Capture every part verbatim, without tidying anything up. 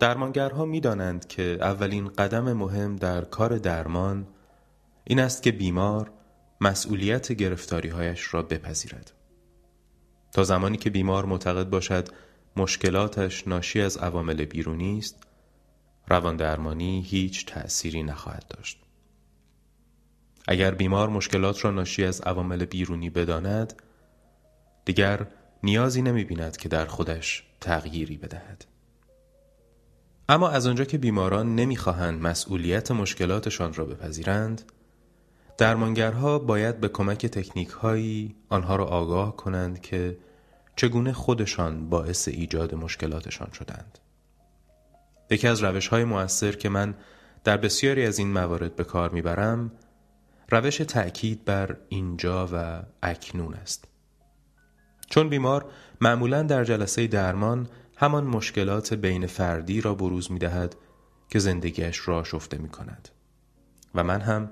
درمانگرها می دانند که اولین قدم مهم در کار درمان این است که بیمار مسئولیت گرفتاری‌هایش را بپذیرد. تا زمانی که بیمار معتقد باشد مشکلاتش ناشی از عوامل بیرونی است، روان درمانی هیچ تأثیری نخواهد داشت. اگر بیمار مشکلات را ناشی از عوامل بیرونی بداند، دیگر نیازی نمی‌بیند که در خودش تغییری بدهد. اما از آنجا که بیماران نمی‌خواهند مسئولیت مشکلاتشان را بپذیرند، درمانگرها باید به کمک تکنیک‌هایی آنها را آگاه کنند که چگونه خودشان باعث ایجاد مشکلاتشان شدند. یکی از روش‌های مؤثر که من در بسیاری از این موارد به کار می‌برم، روش تأکید بر اینجا و اکنون است. چون بیمار معمولاً در جلسه درمان همان مشکلات بین فردی را بروز می‌دهد که زندگیش را آشفته می‌کند، و من هم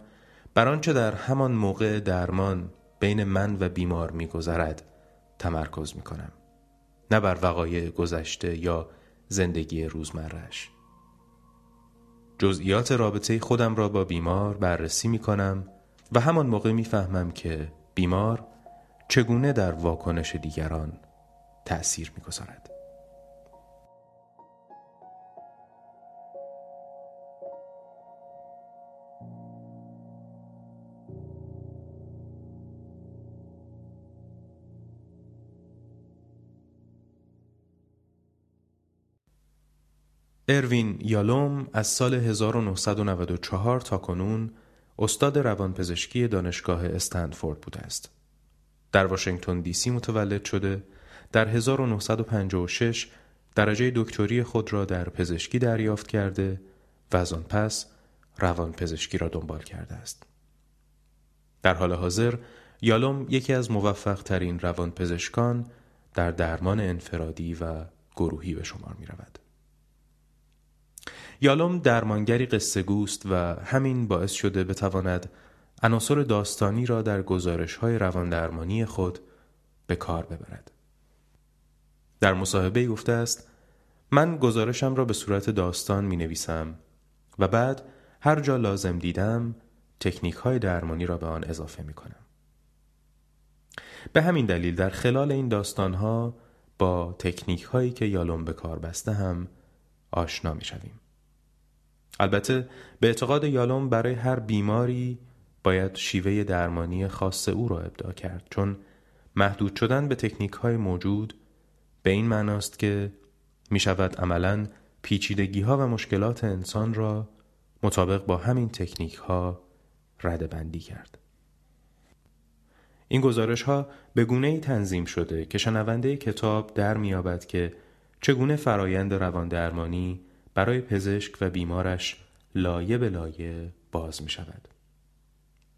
بر آنچه در همان موقع درمان بین من و بیمار می‌گذرد تمرکز می‌کنم، نه بر وقایع گذشته یا زندگی روزمره‌اش. جزئیات رابطه خودم را با بیمار بررسی می‌کنم و همان موقع می‌فهمم که بیمار چگونه در واکنش دیگران تأثیر می‌گذارد. اروین یالوم از سال هزار و نهصد و نود و چهار تا کنون استاد روانپزشکی دانشگاه استنفورد بوده است. در واشنگتن دی سی متولد شده، در هزار و نهصد و پنجاه و شش درجه دکتری خود را در پزشکی دریافت کرده و از آن پس روانپزشکی را دنبال کرده است. در حال حاضر یالوم یکی از موفق ترین روانپزشکان در درمان انفرادی و گروهی به شمار می رود. یالوم درمانگری قصه گوست و همین باعث شده بتواند عناصر داستانی را در گزارش‌های رواندرمانی خود به کار ببرد. در مصاحبه‌ای گفته است: من گزارشم را به صورت داستان می‌نویسم و بعد هر جا لازم دیدم تکنیک‌های درمانی را به آن اضافه می‌کنم. به همین دلیل در خلال این داستان‌ها با تکنیک‌هایی که یالوم به کار بسته هم آشنا می‌شویم. البته به اعتقاد یالوم برای هر بیماری باید شیوه درمانی خاص او را ابداع کرد، چون محدود شدن به تکنیک‌های موجود به این معناست که می‌شود عملاً پیچیدگی‌ها و مشکلات انسان را مطابق با همین تکنیک‌ها رده‌بندی کرد. این گزارش‌ها به گونه‌ای تنظیم شده که شنونده کتاب در می‌یابد که چگونه فرایند رواندرمانی برای پزشک و بیمارش لایه به لایه باز می شود.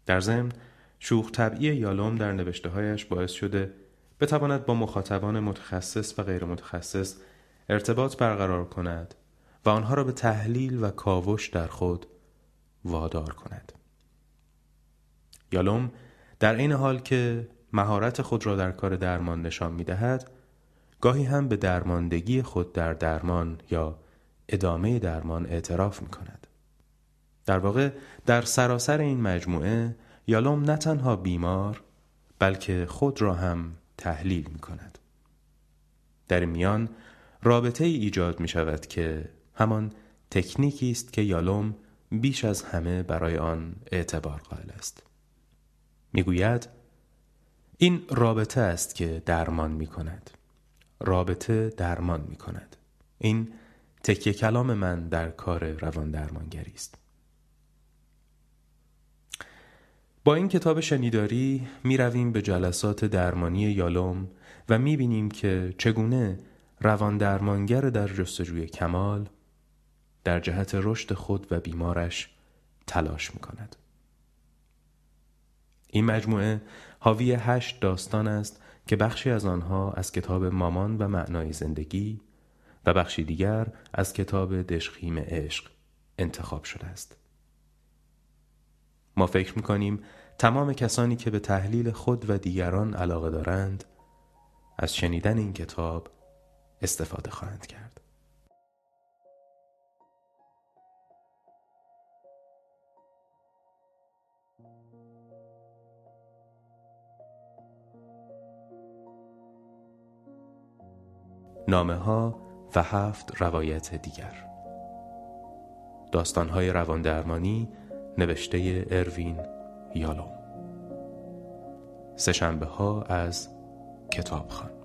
در ضمن شوخ طبعی یالوم در نوشته‌هایش باعث شده بتواند با مخاطبان متخصص و غیر متخصص ارتباط برقرار کند و آنها را به تحلیل و کاوش در خود وادار کند. یالوم در این حال که مهارت خود را در کار درمان نشان می دهد، گاهی هم به درماندگی خود در درمان یا ادامه درمان اعتراف می کند. در واقع در سراسر این مجموعه یالوم نه تنها بیمار بلکه خود را هم تحلیل می کند. در میان رابطه ای ایجاد می شود که همان تکنیکی است که یالوم بیش از همه برای آن اعتبار قائل است. می گوید این رابطه است که درمان می کند. رابطه درمان می کند. این تکیه کلام من در کار روان درمانگری است. با این کتاب شنیداری می رویم به جلسات درمانی یالوم و می بینیم که چگونه روان درمانگر در جستجوی کمال در جهت رشد خود و بیمارش تلاش می کند. این مجموعه حاوی هشت داستان است که بخشی از آنها از کتاب مامان و معنای زندگی و بخشی دیگر از کتاب دشخیم عشق انتخاب شده است. ما فکر می‌کنیم تمام کسانی که به تحلیل خود و دیگران علاقه دارند از شنیدن این کتاب استفاده خواهند کرد. نامهها و هفت روایت دیگر، داستان‌های رواندرمانی نوشته اروین یالوم. سه‌شنبه‌ها از کتابخوان.